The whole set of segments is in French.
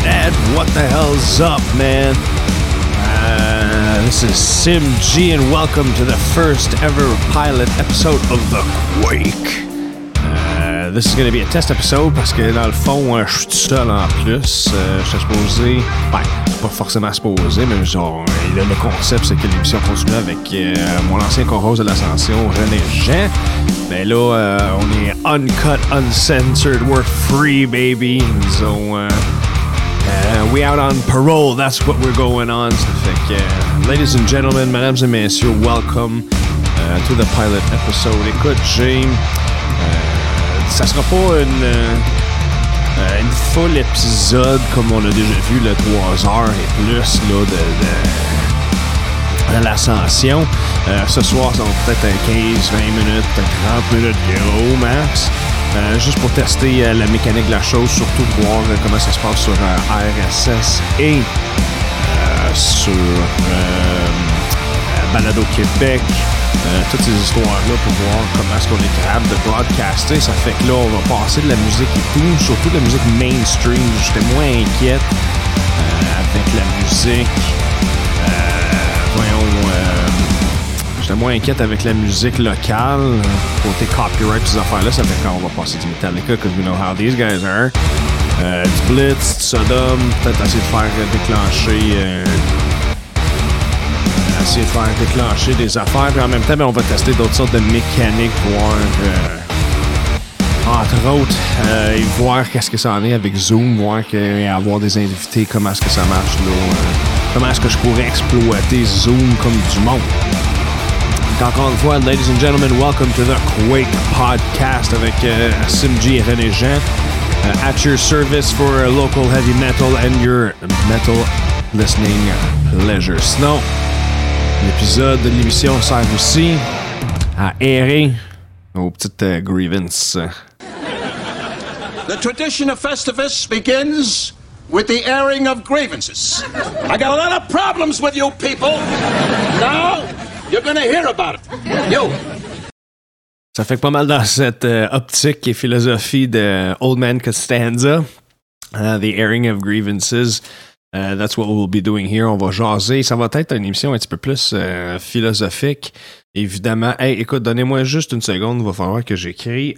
Internet, what the hell's up, man? This is Sim G, and welcome to the first ever pilot episode of the Quake. This is going to be a test episode parce que dans le fond, je suis tout seul en plus. Je suis supposé, pas forcément supposé, mais genre, là, le concept c'est que l'émission continue avec mon ancien co-host de l'Ascension, René Jean. Mais là, on est uncut, uncensored, we're free, baby. So, we out on parole, that's what we're going on. Ça fait que, ladies and gentlemen, mesdames et messieurs, welcome to the pilot episode. Écoute, j'ai... ça sera pas une full épisode comme on a déjà vu, le 3 heures et plus là, de l'ascension. Ce soir, ça va peut-être un 15, 20 minutes, 30 minutes, gros max. Juste pour tester la mécanique de la chose, surtout voir comment ça se passe sur RSS et sur Balado Québec. Toutes ces histoires-là pour voir comment est-ce qu'on est capable de broadcaster. Ça fait que là, on va passer de la musique et tout, surtout de la musique mainstream. J'étais moins inquiète avec la musique. J'étais moins inquiète avec la musique locale. Côté copyright, ces affaires-là, ça fait quand on va passer du Metallica, because we know how these guys are. Du Blitz, du Sodom, peut-être essayer de faire déclencher... essayer de faire déclencher des affaires, puis en même temps, bien, on va tester d'autres sortes de mécaniques, voir, entre autres, et voir qu'est-ce que ça en est avec Zoom, voir et avoir des invités, comment est-ce que ça marche, là, comment est-ce que je pourrais exploiter Zoom comme du monde. Donc, encore une fois, ladies and gentlemen, welcome to the Quake Podcast avec Sim G et René Jean, at your service for local heavy metal and your metal listening pleasure. Sinon, l'épisode de l'émission sert aussi à aérer aux petites grievances. The tradition of Festivus begins with the airing of grievances. I got a lot of problems with you people. Now, you're gonna hear about it. You. Ça fait pas mal dans cette optique et philosophie de Old Man Costanza, the airing of grievances. That's what we'll be doing here. On va jaser. Ça va être une émission un petit peu plus philosophique, évidemment. Hey, écoute, donnez-moi juste une seconde. Il va falloir que j'écris.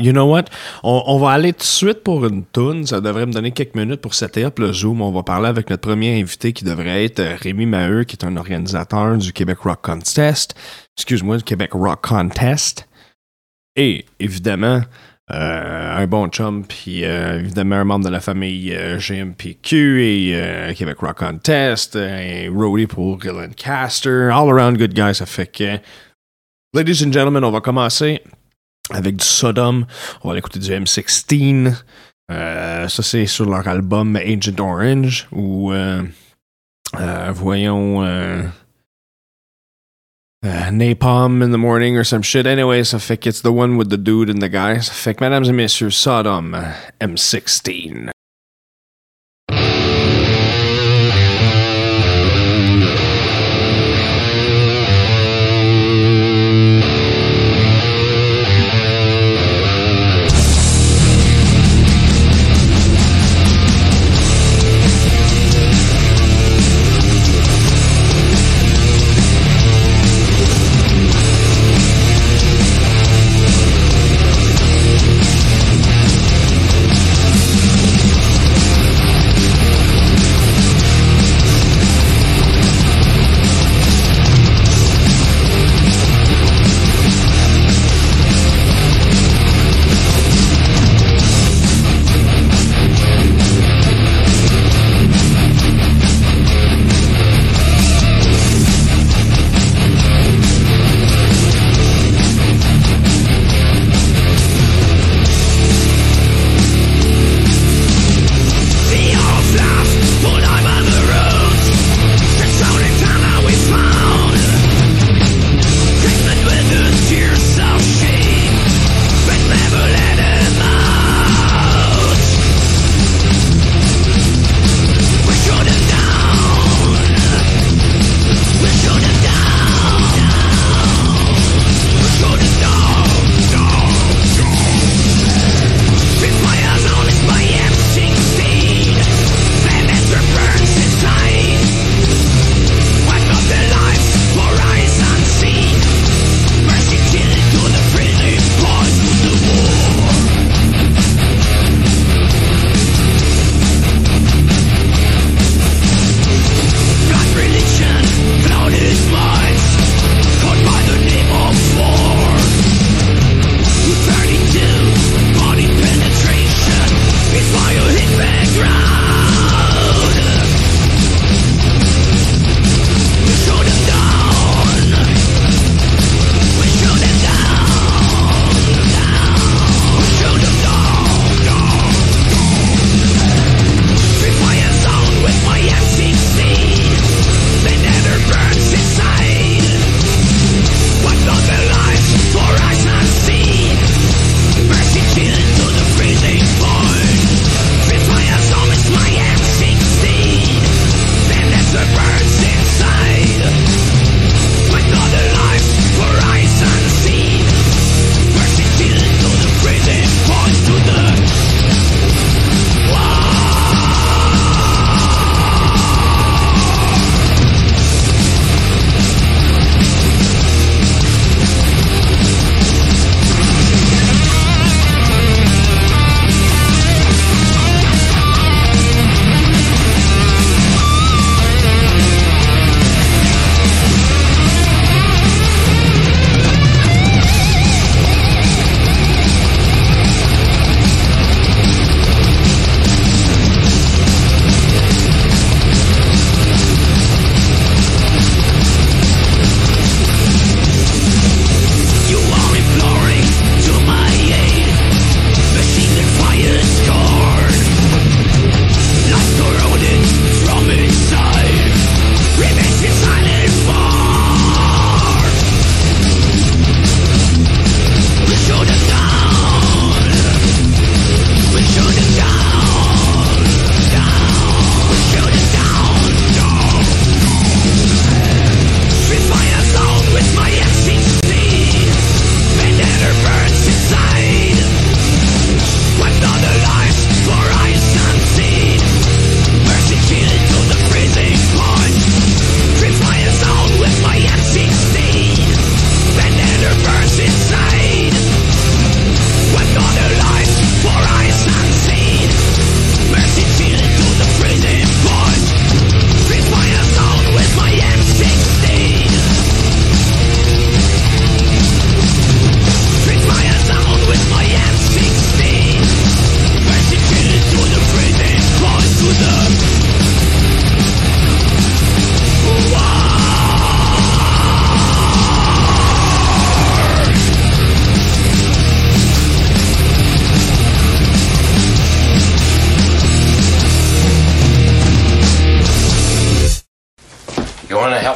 You know what? On va aller tout de suite pour une toune. Ça devrait me donner quelques minutes pour setter up le Zoom. On va parler avec notre premier invité qui devrait être Rémi Maheux, qui est un organisateur du Québec Rock Contest. Excuse-moi, du Québec Rock Contest. Et, évidemment... un bon chum, puis évidemment un membre de la famille GMPQ et Québec Rock Contest, et roadie pour Lancaster, all around good guys. Ça fait que, ladies and gentlemen, on va commencer avec du Sodom, on va aller écouter du M16, ça c'est sur leur album Agent Orange, où voyons... Napalm in the morning or some shit. Anyway, ça fait que it's the one with the dude and the guy. Ça fait que, mesdames et messieurs, Sodom, M16.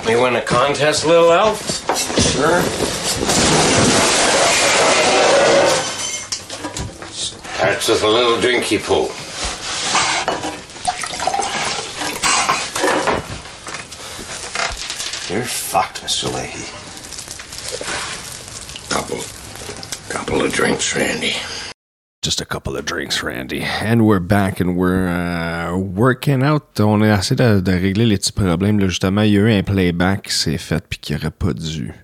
help me win a contest, little elf? Sure. Starts with a little drinky poo. You're fucked, Mr. Leahy. Couple of drinks, Randy. Just a couple of drinks, Randy. And we're back and we're working out. On a essayé de régler les petits problèmes. Là, justement, il y a eu un playback qui s'est fait puis qui n'aurait pas dû.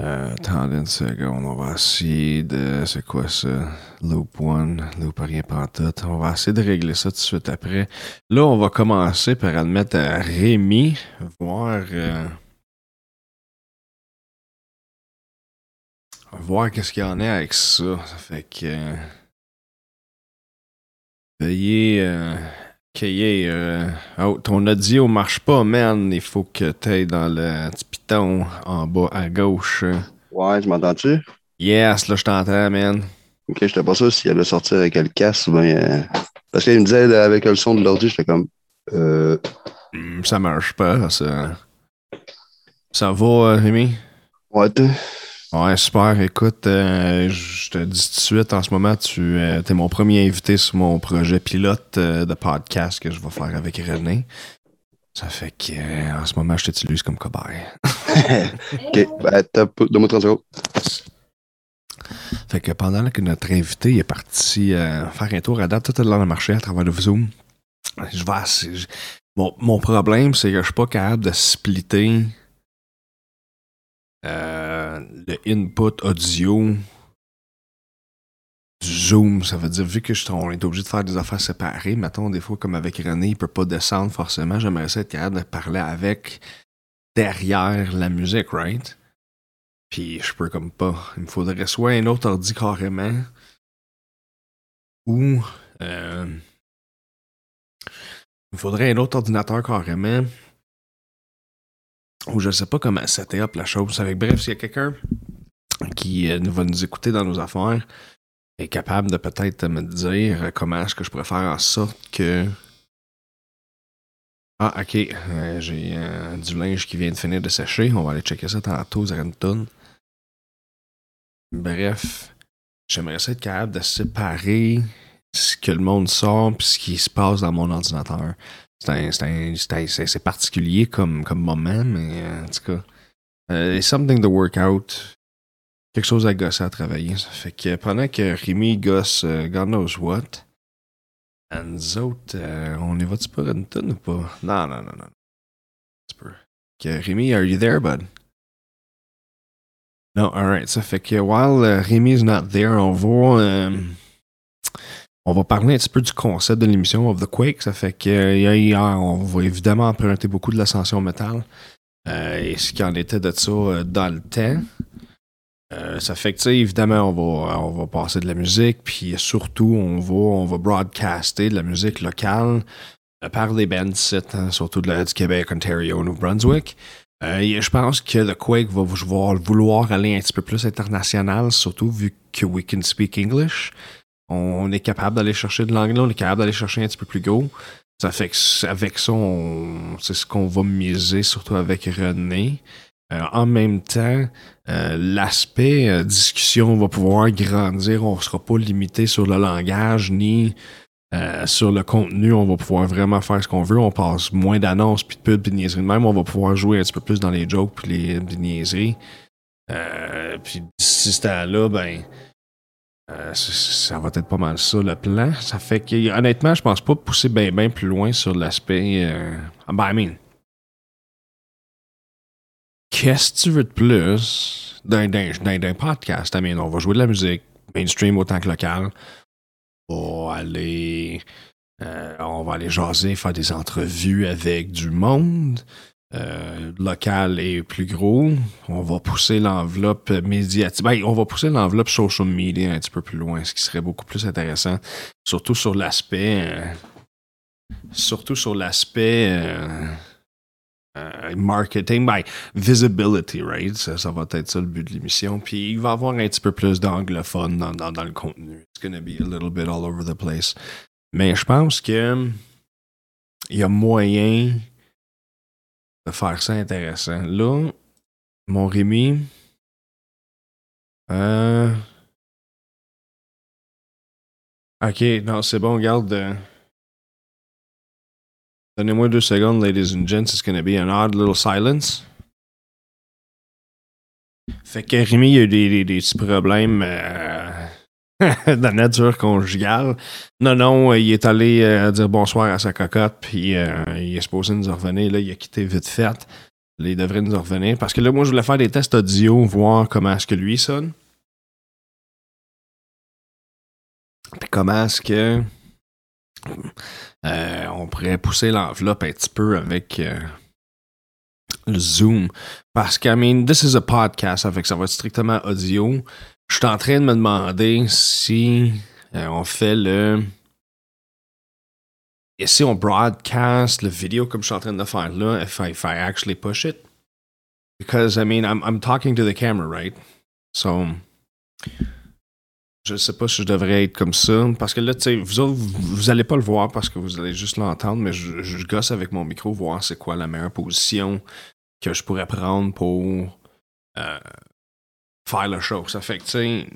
Attendez une seconde. On va essayer de... C'est quoi ça? Loop 1. Loop rien pantoute. On va essayer de régler ça tout de suite après. Là, on va commencer par admettre à Rémi. Voir qu'est-ce qu'il y en a avec ça. Ça fait que... Veuillez... Cueillir... Oh, ton audio marche pas, man. Il faut que t'ailles dans le petit piton en bas à gauche. Ouais, tu m'entends-tu? Yes, là, je t'entends, man. Ok, j'étais pas sûr s'il allait sortir avec le casque. Ben, parce qu'il me disait avec le son de l'ordi, j'étais comme... Ça marche pas, ça. Ça va, Rémi? Ouais, t'es... Ouais, super. Écoute, je te dis tout de suite, en ce moment, tu es mon premier invité sur mon projet pilote de podcast que je vais faire avec René. Ça fait que en ce moment, je t'utilise comme cobaye. OK. Ben, donne-moi 30 secondes. Fait que pendant que notre invité est parti faire un tour à date, tout le marché à travers le Zoom, je vais assez... Bon, mon problème, c'est que je suis pas capable de splitter... le input audio du Zoom, ça veut dire, vu que on est obligé de faire des affaires séparées, mettons, des fois, comme avec René, il peut pas descendre forcément, j'aimerais ça être capable de parler avec derrière la musique, right? Puis je peux comme pas. Il me faudrait soit un autre ordi carrément, ou il me faudrait un autre ordinateur carrément, ou je ne sais pas comment setter up la chose. Avec, bref, s'il y a quelqu'un qui va nous écouter dans nos affaires est capable de peut-être me dire comment est-ce que je pourrais faire en sorte que... Ah, OK. J'ai du linge qui vient de finir de sécher. On va aller checker ça tantôt, Zarenton. Bref, j'aimerais ça être capable de séparer ce que le monde sort et ce qui se passe dans mon ordinateur. C'est particulier comme moment, mais en tout cas, it's something to work out. Quelque chose à gosser, à travailler. Ça fait que pendant que Rémi gosse God knows what, nous autres, on y va-tu pas Renton ou pas? Non. Rémi, are you there, bud? Non, alright. Ça fait que while Rémi's not there, on va parler un petit peu du concept de l'émission of the Quake. Ça fait que hier, on va évidemment emprunter beaucoup de l'ascension métal et ce qu'il en était de ça dans le temps. Ça fait que, tu sais, évidemment, on va passer de la musique, puis surtout, on va broadcaster de la musique locale par des bands hein, surtout du Québec, Ontario, New Brunswick. Je pense que The Quake va vouloir aller un petit peu plus international, surtout vu que we can speak English. On est capable d'aller chercher de l'anglais, on est capable d'aller chercher un petit peu plus gros. Ça fait que avec ça, c'est ce qu'on va miser, surtout avec René. En même temps, l'aspect discussion va pouvoir grandir. On ne sera pas limité sur le langage ni sur le contenu. On va pouvoir vraiment faire ce qu'on veut. On passe moins d'annonces, puis de pubs, puis de niaiseries de même. On va pouvoir jouer un petit peu plus dans les jokes, puis les niaiseries. Puis d'ici ce temps-là, ben... ça va être pas mal ça le plan. Ça fait que honnêtement, je pense pas pousser bien plus loin sur l'aspect. I mean, qu'est-ce que tu veux de plus d'un podcast? I mean, on va jouer de la musique mainstream autant que locale. On va aller jaser, faire des entrevues avec du monde. Local et plus gros, on va pousser l'enveloppe médiatique. Ben, on va pousser l'enveloppe social media un petit peu plus loin, ce qui serait beaucoup plus intéressant, surtout sur l'aspect marketing, ben, visibility, right? Ça va être ça le but de l'émission. Puis il va y avoir un petit peu plus d'anglophone dans le contenu. It's gonna be a little bit all over the place. Mais je pense que il y a moyen de faire ça intéressant. Là, mon Rémi, ok, non, c'est bon, regarde. Donnez-moi 2 secondes, ladies and gents. It's gonna be an odd little silence. Fait que Rémi, il y a eu des petits problèmes de nature conjugale. Non, il est allé dire bonsoir à sa cocotte, puis il est supposé nous revenir. Là, il a quitté vite fait. Là, il devrait nous revenir. Parce que là, moi, je voulais faire des tests audio, voir comment est-ce que lui sonne. Puis comment est-ce que on pourrait pousser l'enveloppe un petit peu avec le Zoom. Parce que, I mean, this is a podcast, avec ça va être strictement audio. Je suis en train de me demander si on fait le... Et si on broadcast le vidéo comme je suis en train de faire là, if I actually push it? Because, I mean, I'm talking to the camera, right? So... Je sais pas si je devrais être comme ça. Parce que là, tu sais, vous autres, vous allez pas le voir parce que vous allez juste l'entendre, mais je gosse avec mon micro, voir c'est quoi la meilleure position que je pourrais prendre pour faire le show. Ça fait que, tu sais,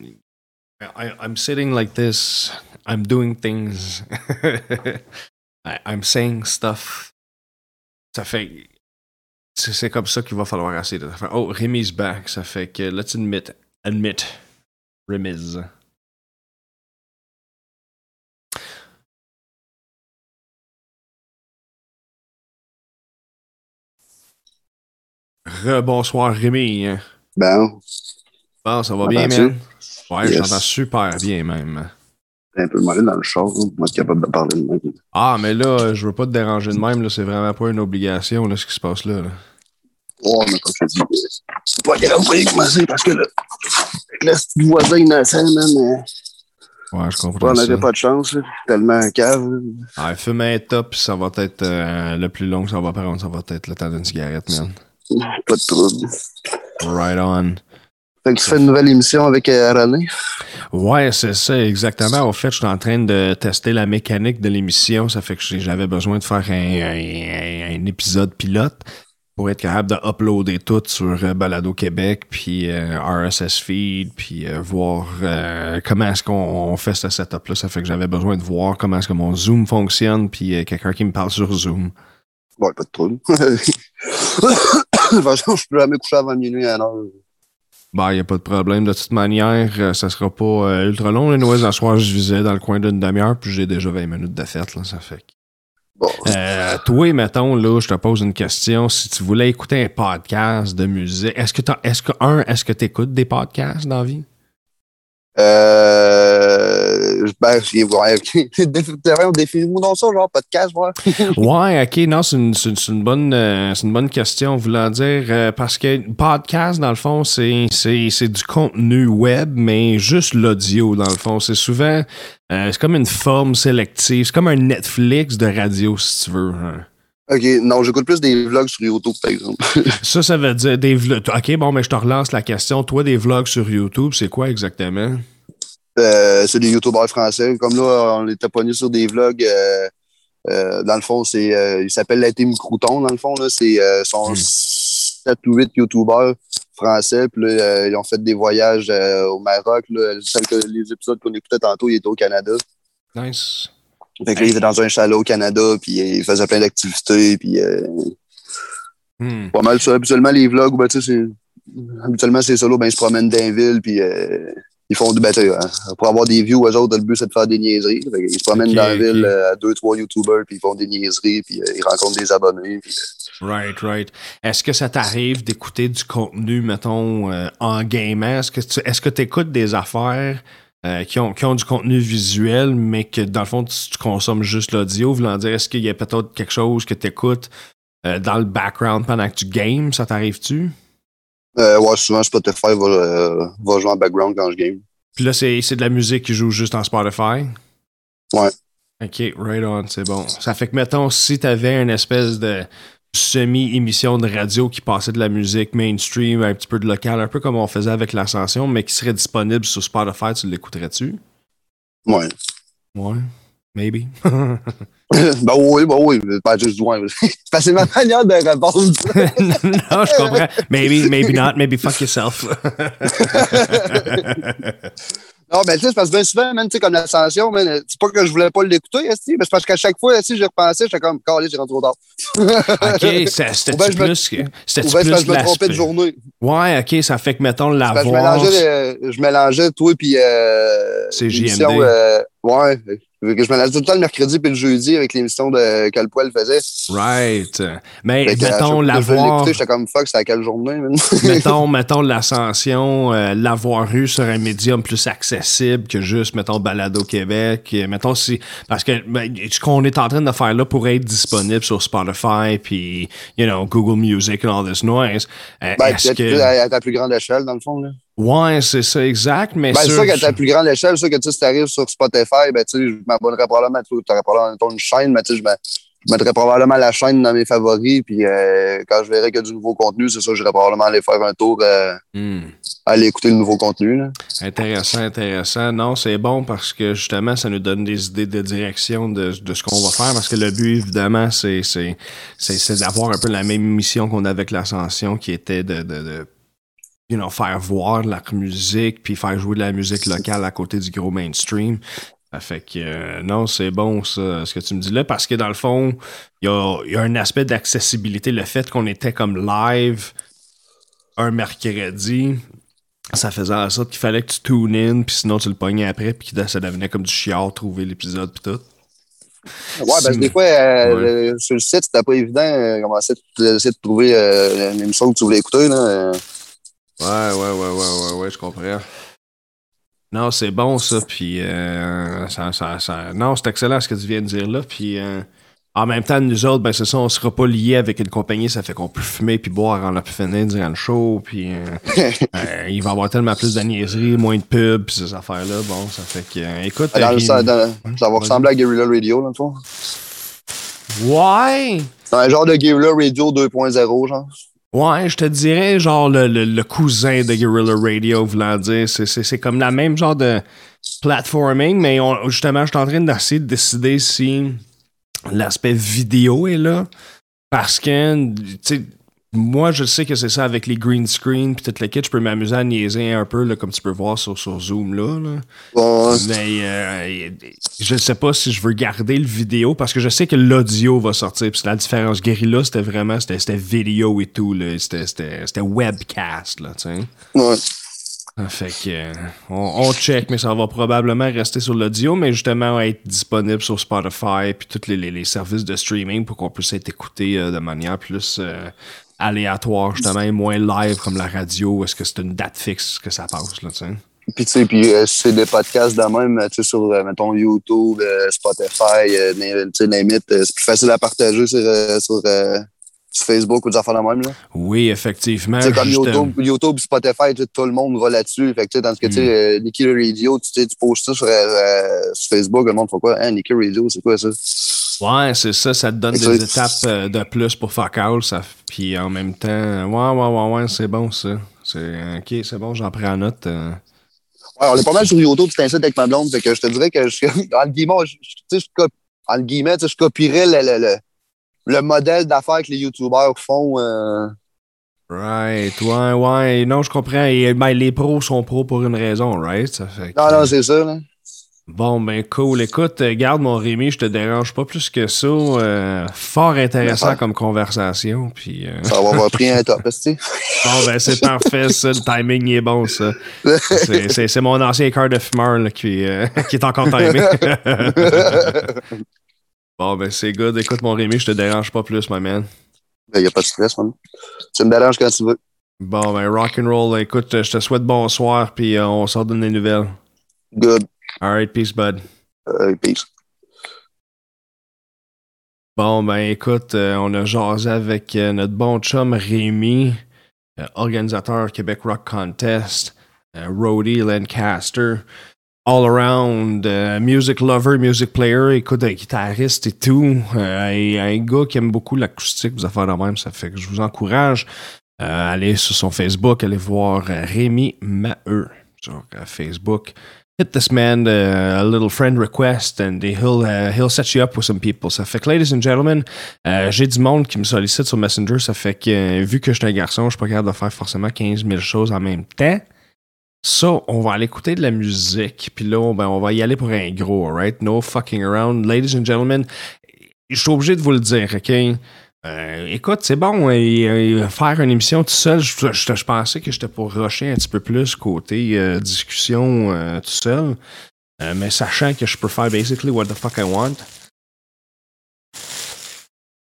I'm sitting like this, I'm doing things, I'm saying stuff. Ça fait c'est comme ça qu'il va falloir essayer de faire. Oh, Rémi's back. Ça fait que, let's admit Rémi's. Rebonsoir Rémi. Bon, ça va bien, man? Ouais, yes. Je t'entends super bien, même. T'es un peu malade dans le char, moi, je suis capable de parler de même. Ah, mais là, je veux pas te déranger de même, là, c'est vraiment pas une obligation, là, ce qui se passe là. Oh, mais comme je te dis, c'est pas grave, vous commencer, parce que là, c'est voisin innocent, man. Ouais, je comprends. On n'avait pas de chance, là, tellement cave. Ah, fume un top, ça va être le plus long que ça va prendre, ça va être le temps d'une cigarette, man. Pas de trouble. Right on. Fait que tu fais une nouvelle émission avec René? Ouais, c'est ça, exactement. Au fait, je suis en train de tester la mécanique de l'émission. Ça fait que j'avais besoin de faire un épisode pilote pour être capable de uploader tout sur Balado Québec, puis RSS feed, puis voir comment est-ce qu'on fait ce setup-là. Ça fait que j'avais besoin de voir comment est-ce que mon Zoom fonctionne, puis quelqu'un qui me parle sur Zoom. Ouais, pas de trouble. De toute façon, je peux jamais coucher avant minuit à l'heure. Ben, il n'y a pas de problème. De toute manière, ça sera pas ultra long. Nous, à soir, je visais dans le coin d'une demi-heure, puis j'ai déjà 20 minutes de fête, là, ça fait. Bon. Toi, mettons, là, je te pose une question. Si tu voulais écouter un podcast de musique, est-ce que tu écoutes des podcasts dans la vie? Ben, définissez-vous dans ça, genre podcast, ouais. Ouais, ok, non, c'est une bonne question, voulant dire, parce que podcast, dans le fond, c'est du contenu web, mais juste l'audio, dans le fond. C'est souvent, c'est comme une forme sélective, c'est comme un Netflix de radio, si tu veux, hein. OK, non, j'écoute plus des vlogs sur YouTube, par exemple. Ça veut dire des vlogs... OK, bon, mais je te relance la question. Toi, des vlogs sur YouTube, c'est quoi exactement? C'est des YouTubeurs français. Comme là, on était pognés sur des vlogs. Dans le fond, c'est... il s'appelle la team Crouton, dans le fond. Là, c'est sont 7 ou 8 YouTubeurs français. Puis là, ils ont fait des voyages au Maroc. Là. Les épisodes qu'on écoutait tantôt, ils étaient au Canada. Nice. Fait que là, il était dans un chalet au Canada, puis il faisait plein d'activités, puis pas mal ça. Habituellement, les vlogs, ben, tu sais, habituellement, c'est solo, ben, ils se promènent dans la ville, puis ils font du bataille. Hein. Pour avoir des views, eux autres, le but, c'est de faire des niaiseries. Fait ils se promènent dans la ville à 2-3 YouTubers, puis ils font des niaiseries, puis ils rencontrent des abonnés. Puis, Right. Est-ce que ça t'arrive d'écouter du contenu, mettons, en gaming? Est-ce que tu écoutes des affaires... qui ont du contenu visuel, mais que dans le fond, tu consommes juste l'audio, voulant dire, est-ce qu'il y a peut-être quelque chose que tu écoutes dans le background pendant que tu games, ça t'arrive-tu? Ouais, souvent Spotify va jouer en background quand je game. Puis là, c'est de la musique qui joue juste en Spotify? Ouais. OK, right on, c'est bon. Ça fait que, mettons, si t'avais une espèce de semi-émission de radio qui passait de la musique mainstream, un petit peu de local, un peu comme on faisait avec l'Ascension, mais qui serait disponible sur Spotify, tu l'écouterais-tu? Ouais. Maybe. Ben oui, pas juste loin. C'est ma manière de répondre. Non, je comprends. Maybe, maybe not, maybe fuck yourself. Non, ben tu sais, c'est parce que bien souvent, même, tu sais, comme l'Ascension, c'est pas que je voulais pas l'écouter, mais c'est parce qu'à chaque fois, si j'y repensais, j'étais comme, calé, j'ai rentré trop tard. OK, c'était-tu plus que. C'était-tu plus que je me trompais de journée. Ouais, OK, ça fait que, mettons, la voix. Je mélangeais toi, puis. C'est JMD. Ouais. Je me lance tout le temps le mercredi puis le jeudi avec l'émission que le poil faisait. Right. Mais fait mettons l'avoir... J'étais comme fuck, c'est à quelle journée? Même? mettons l'Ascension, l'avoir eu sur un médium plus accessible que juste, mettons, Balado Québec. Mettons si... Parce que ce qu'on est en train de faire là pourrait être disponible sur Spotify puis, you know, Google Music and all this noise. À ta plus grande échelle, dans le fond, là. Ouais, c'est ça, exact. Mais c'est sûr qu'à ta plus grande échelle, c'est sûr que tu sais, si tu arrives sur Spotify, ben tu sais, je m'abonnerais probablement, tu aurais probablement une chaîne, mais tu sais, je mettrais probablement la chaîne dans mes favoris, puis quand je verrais qu'il y a du nouveau contenu, c'est sûr que j'irais probablement aller faire un tour, aller écouter le nouveau contenu. Là. Intéressant. Non, c'est bon parce que justement, ça nous donne des idées de direction de ce qu'on va faire, parce que le but, évidemment, c'est d'avoir un peu la même mission qu'on avait avec l'Ascension, qui était de you know, faire voir la musique puis faire jouer de la musique locale à côté du gros mainstream. Ça fait que non, c'est bon ça, ce que tu me dis là, parce que dans le fond, il y a un aspect d'accessibilité. Le fait qu'on était comme live un mercredi, ça faisait en sorte qu'il fallait que tu tune in, puis sinon tu le pognais après, puis ça devenait comme du chiard, trouver l'épisode puis tout. Ouais, parce que des fois, sur le site, c'était pas évident commencer à essayer de trouver l'émission que tu voulais écouter, là. Ouais, je comprends. Non, c'est bon, ça, puis non, c'est excellent ce que tu viens de dire, là, puis en même temps, nous autres, ben c'est ça, on sera pas liés avec une compagnie, ça fait qu'on peut fumer puis boire en la finir durant le show, puis il va y avoir tellement plus de niaiseries, moins de pubs, puis ces affaires-là, bon, ça fait que, écoute... Ça va ressembler à Guerrilla Radio, dans le fond. Ouais! C'est un genre de Guerrilla Radio 2.0, genre. Ouais, je te dirais, genre, le cousin de Guerrilla Radio, voulant dire. C'est comme la même genre de platforming, mais justement, je suis en train d'essayer de décider si l'aspect vidéo est là. Parce que, tu sais, moi, je sais que c'est ça avec les green screen pis toute la kit, je peux m'amuser à niaiser un peu, là, comme tu peux voir sur Zoom, là. Oh. Mais je sais pas si je veux garder le vidéo, parce que je sais que l'audio va sortir. Pis la différence. Guerrilla, c'était vraiment, c'était vidéo et tout, là. C'était webcast, là, tu sais. Ouais. Fait que on check, mais ça va probablement rester sur l'audio, mais justement être disponible sur Spotify puis tous les services de streaming pour qu'on puisse être écouté de manière plus aléatoire, justement, et moins live comme la radio. Est-ce que c'est une date fixe que ça passe, là, tu sais? Puis, tu sais, c'est des podcasts de même, tu sais, sur, mettons, YouTube, Spotify, tu sais, limite, c'est plus facile à partager sur Facebook ou des affaires de même, là. Oui, effectivement. C'est comme YouTube, Spotify, tout le monde va là-dessus. Fait que, tu sais, tandis que, tu sais, Nicky Radio, tu postes ça sur Facebook, le monde fait quoi? Hein, Nicky Radio, c'est quoi ça? Ouais, c'est ça, ça te donne des étapes de plus pour fuck all, ça. Puis en même temps, ouais, c'est bon, ça. OK, c'est bon, j'en prends note. Ouais, on est pas mal sur YouTube, tu t'incites avec ma blonde, fait que je te dirais que, je copierais le modèle d'affaires que les YouTubers font. Right, ouais, non, je comprends. Et, ben, les pros sont pros pour une raison, right? Ça fait que... Non, c'est ça, là. Bon, ben cool. Écoute, garde mon Rémi, je te dérange pas plus que ça. Fort intéressant comme conversation. Puis, ça va avoir pris un top, tu sais. Bon, ben c'est parfait, ça. Le timing est bon, ça. C'est mon ancien cœur de fumeur là, qui est encore timé. Bon, ben c'est good. Écoute, mon Rémi, je te dérange pas plus, my man. Il n'y a pas de stress, man. Tu me déranges quand tu veux. Bon, ben rock'n'roll. Écoute, je te souhaite bonsoir, puis on s'en donne des nouvelles. Good. All right, peace, bud. Peace. Bon, ben écoute, on a jasé avec notre bon chum Rémi, organisateur Québec Rock Contest, roadie Lancaster, all-around, music lover, music player, écoute, guitariste et tout, et un gars qui aime beaucoup l'acoustique, vous affaires de même, ça fait que je vous encourage, allez sur son Facebook, allez voir Rémi Maheux sur Facebook. hit this man a little friend request and he'll set you up with some people. Ça fait que, ladies and gentlemen, j'ai du monde qui me sollicite sur Messenger. Ça fait que, vu que je suis un garçon, je suis pas capable de faire forcément 15 000 choses en même temps. Ça, on va aller écouter de la musique. Puis là, on va y aller pour un gros, alright? No fucking around. Ladies and gentlemen, je suis obligé de vous le dire, OK? Écoute, c'est bon, faire une émission tout seul, je pensais que j'étais pour rusher un petit peu plus côté discussion tout seul, mais sachant que je peux faire basically what the fuck I want.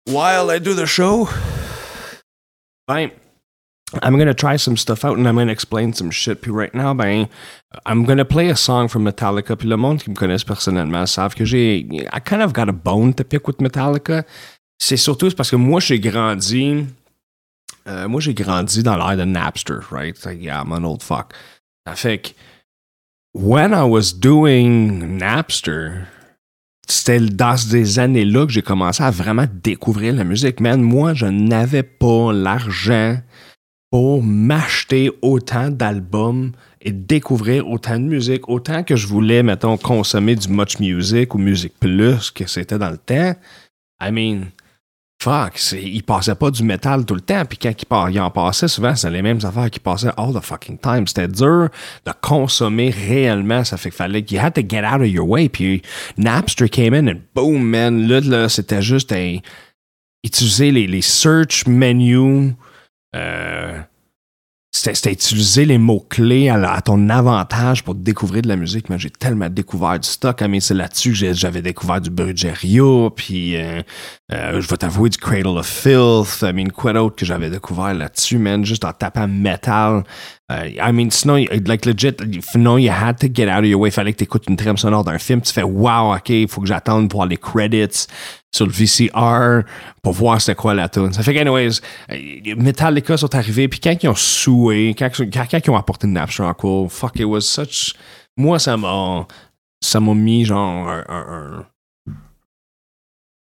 While I do the show, ben, I'm gonna try some stuff out and I'm gonna explain some shit. Puis right now, ben, I'm gonna play a song from Metallica. Puis le monde qui me connaissent personnellement savent que I kind of got a bone to pick with Metallica. C'est surtout parce que moi j'ai grandi dans l'ère de Napster, right? Like, yeah, I'm an old fuck. Ça fait que when I was doing Napster, c'était dans ces années-là que j'ai commencé à vraiment découvrir la musique. Man, moi, je n'avais pas l'argent pour m'acheter autant d'albums et découvrir autant de musique. Autant que je voulais, mettons, consommer du Much Music ou Musique Plus que c'était dans le temps. I mean... Fuck, il passait pas du métal tout le temps, puis quand il en passait, souvent, c'était les mêmes affaires qui passaient all the fucking time. C'était dur de consommer réellement, ça fait qu'il fallait... You had to get out of your way, puis Napster came in, and boom, man, là, c'était juste utiliser les search menus, c'était utiliser les mots-clés à ton avantage pour découvrir de la musique. Mais j'ai tellement découvert du stock. I mean, c'est là-dessus que j'avais découvert du Guerrilla, puis je vais t'avouer du Cradle of Filth. I mean, quoi d'autre que j'avais découvert là-dessus, man, juste en tapant metal. I mean, sinon, like legit, sinon, you had to get out of your way. Il fallait que t'écoutes une trame sonore d'un film. Tu fais, wow, OK, il faut que j'attende pour voir les credits sur le VCR pour voir c'était quoi la tune. Ça fait qu'anyways, Metallica sont arrivés, puis quand ils ont soué, quand ils ont apporté une Napster en cours, fuck, it was such... Moi, ça m'a mis genre un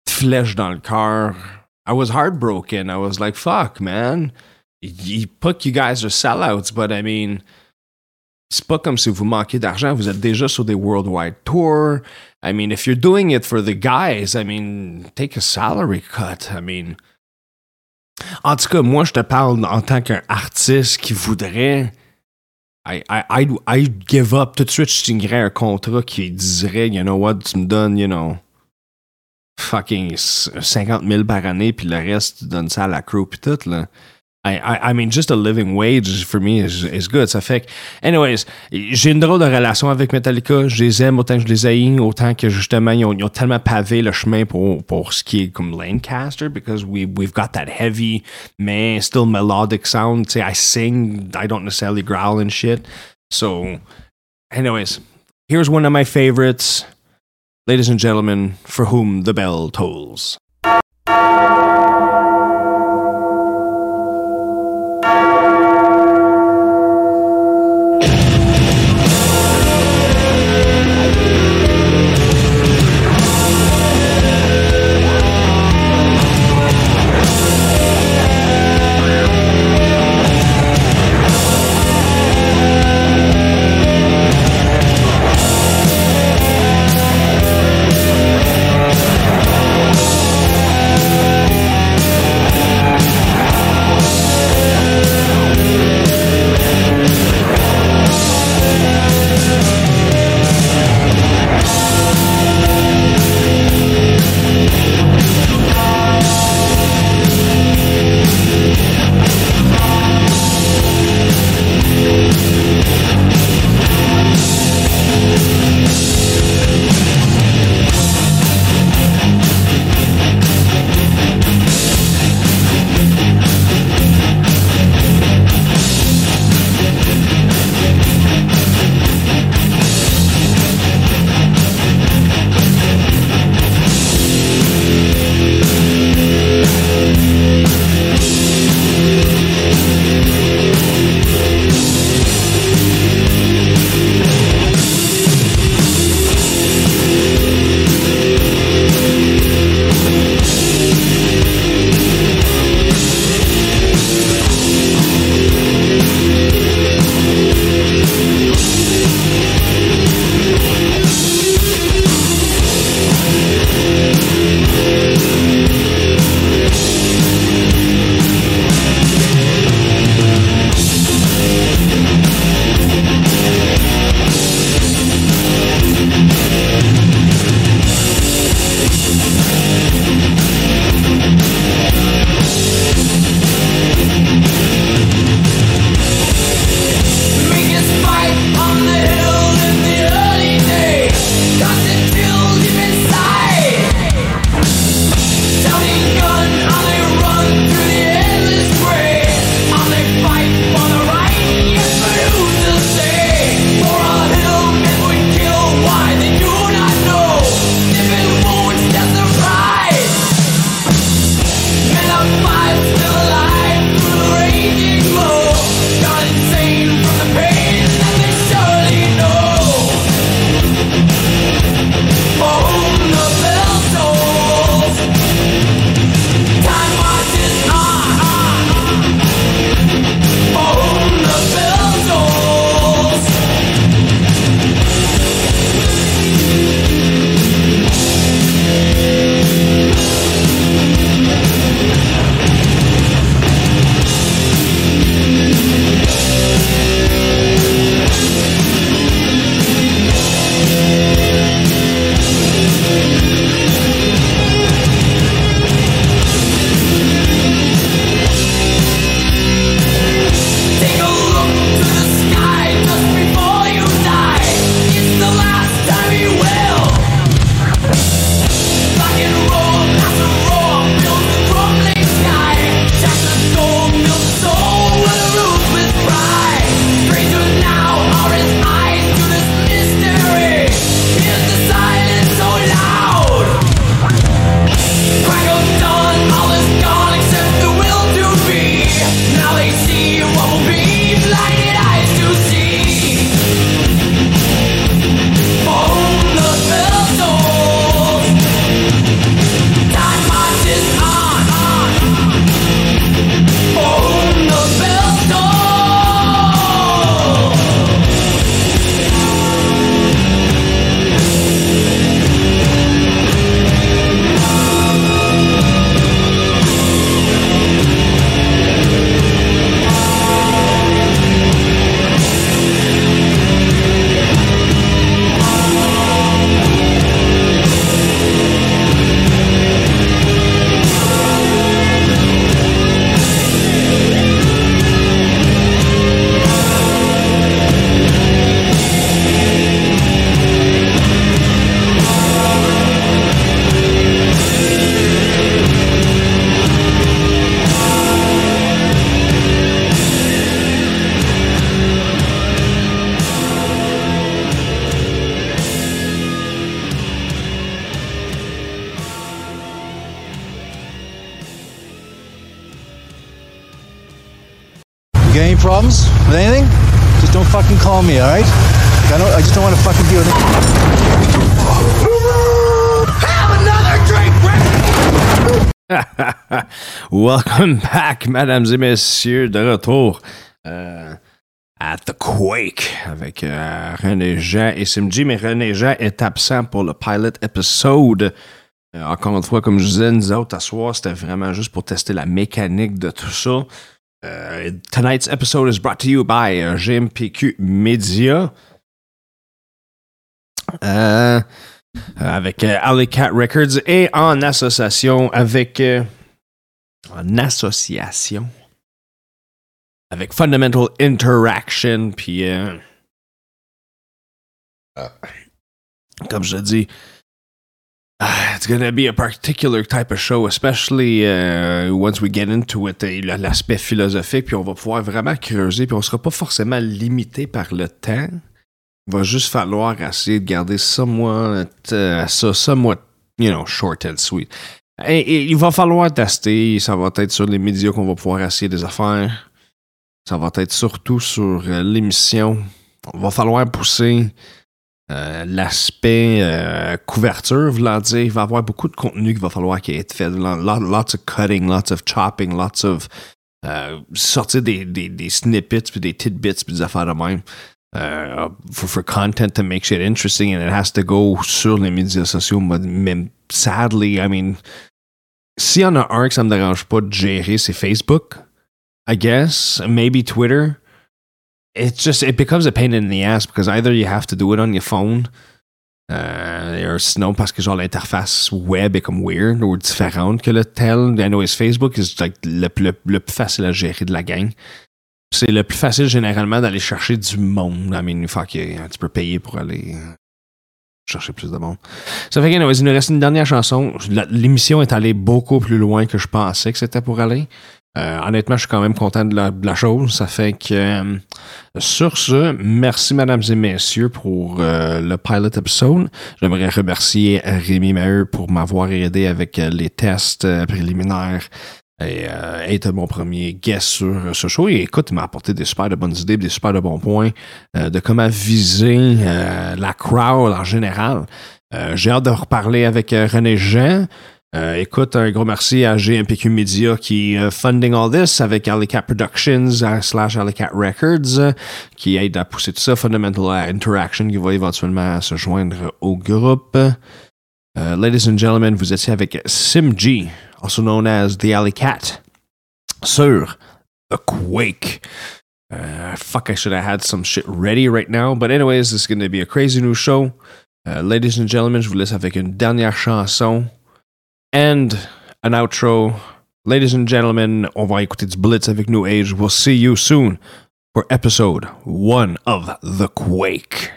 flèche dans le cœur. I was heartbroken. I was like, fuck, man. Pas que you guys are sellouts, but I mean... C'est pas comme si vous manquez d'argent. Vous êtes déjà sur des worldwide tours. I mean, if you're doing it for the guys, I mean, take a salary cut. I mean... En tout cas, moi, je te parle en tant qu'un artiste qui voudrait... I'd give up. Tout de suite, je signerais un contrat qui dirait, you know what, tu me donnes, you know... fucking 50 000 par année, puis le reste, tu donnes ça à la crew, puis tout, là. I mean, just a living wage for me is good. Ça fait que, anyways, j'ai une drôle de relation avec Metallica. Je les aime autant que je les haïs, autant que justement, ils ont tellement pavé le chemin pour ce qui est comme Lancaster, because we've got that heavy, mais still melodic sound. Tu sais, I sing, I don't necessarily growl and shit. So, anyways, here's one of my favorites. Ladies and gentlemen, for whom the bell tolls. Got any problems with anything? Just don't fucking call me, all right? I just don't want to fucking deal with it. Have another drink, Brett! Welcome back, mesdames et messieurs, de retour. At the Quake avec René Jean et Sim G, mais René Jean est absent pour le pilot episode. Encore une fois, comme je disais, nous autres à soir, c'était vraiment juste pour tester la mécanique de tout ça. Tonight's episode is brought to you by GMPQ Media. Avec Alley Cat Records et en association avec Fundamental Interaction, puis comme je dis, it's gonna be a particular type of show, especially once we get into it, l'aspect philosophique, puis on va pouvoir vraiment creuser, puis on sera pas forcément limité par le temps. Il va juste falloir essayer de garder somewhat, you know, short and sweet. Et il va falloir tester, ça va être sur les médias qu'on va pouvoir essayer des affaires. Ça va être surtout sur l'émission. Il va falloir pousser l'aspect couverture, voulant dire, il va y avoir beaucoup de contenu qu'il va falloir qu'il ait été fait. Lots of cutting, lots of chopping, lots of sortir des snippets, puis des tidbits, puis des affaires de même. For content to make shit interesting, and it has to go sur les médias sociaux. Mais sadly, I mean, s'il y en a un que ça me dérange pas de gérer, c'est Facebook. I guess, maybe Twitter. It becomes a pain in the ass because either you have to do it on your phone, or sinon parce que genre l'interface web est comme weird ou différente que le tel. Anyways, Facebook is like le plus facile à gérer de la gang. C'est le plus facile généralement d'aller chercher du monde. I mean, fuck, tu peux payer pour aller chercher plus de monde. Ça fait que, anyways, il nous reste une dernière chanson. L'émission est allée beaucoup plus loin que je pensais que c'était pour aller. Honnêtement, je suis quand même content de la chose. Ça fait que, sur ce, merci, mesdames et messieurs, pour le pilot episode. J'aimerais remercier Rémi Maheux pour m'avoir aidé avec les tests préliminaires et être mon premier guest sur ce show. Et écoute, il m'a apporté des super de bonnes idées, des super de bons points de comment viser la crowd en général. J'ai hâte de reparler avec René Jean. Écoute, un gros merci à GMPQ Media qui funding all this avec Alleycat Productions / Alleycat Records qui aide à pousser tout ça. Fundamental Interaction qui va éventuellement se joindre au groupe. Ladies and gentlemen, vous étiez avec Sim G, also known as The Alleycat, sur The Quake. Fuck, I should have had some shit ready right now. But anyways, this is going to be a crazy new show. Ladies and gentlemen, je vous laisse avec une dernière chanson. And an outro. Ladies and gentlemen, on va écouter du Blitz avec New Age. We'll see you soon for episode 1 of The Quake.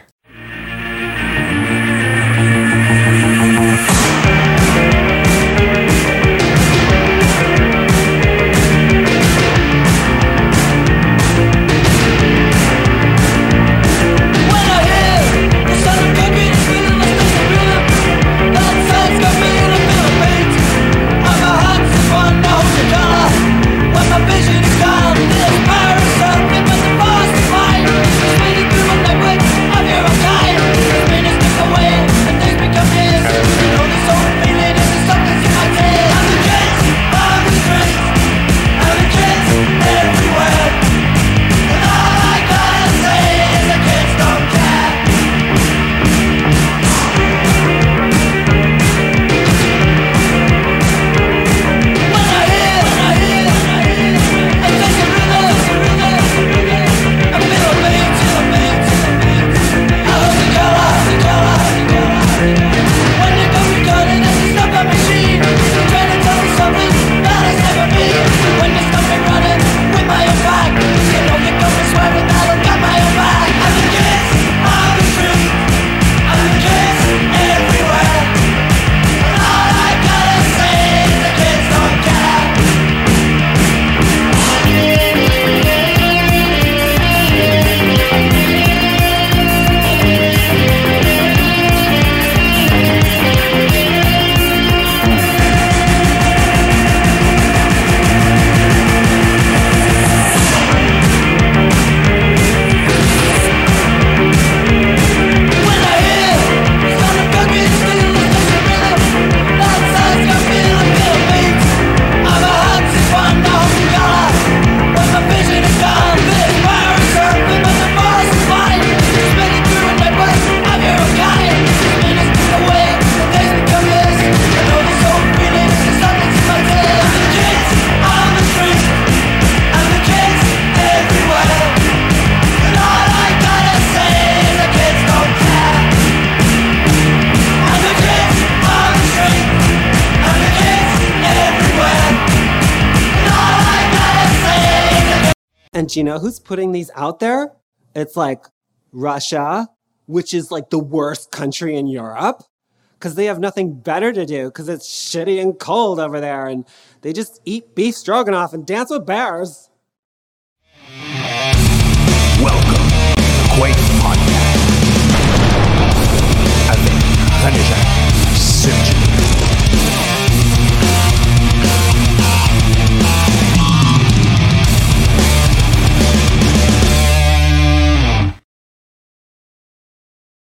This parasite, it was a fast fight. It's made it through my network. And you know who's putting these out there? It's like Russia, which is like the worst country in Europe, because they have nothing better to do because it's shitty and cold over there, and they just eat beef stroganoff and dance with bears. Welcome to Quake.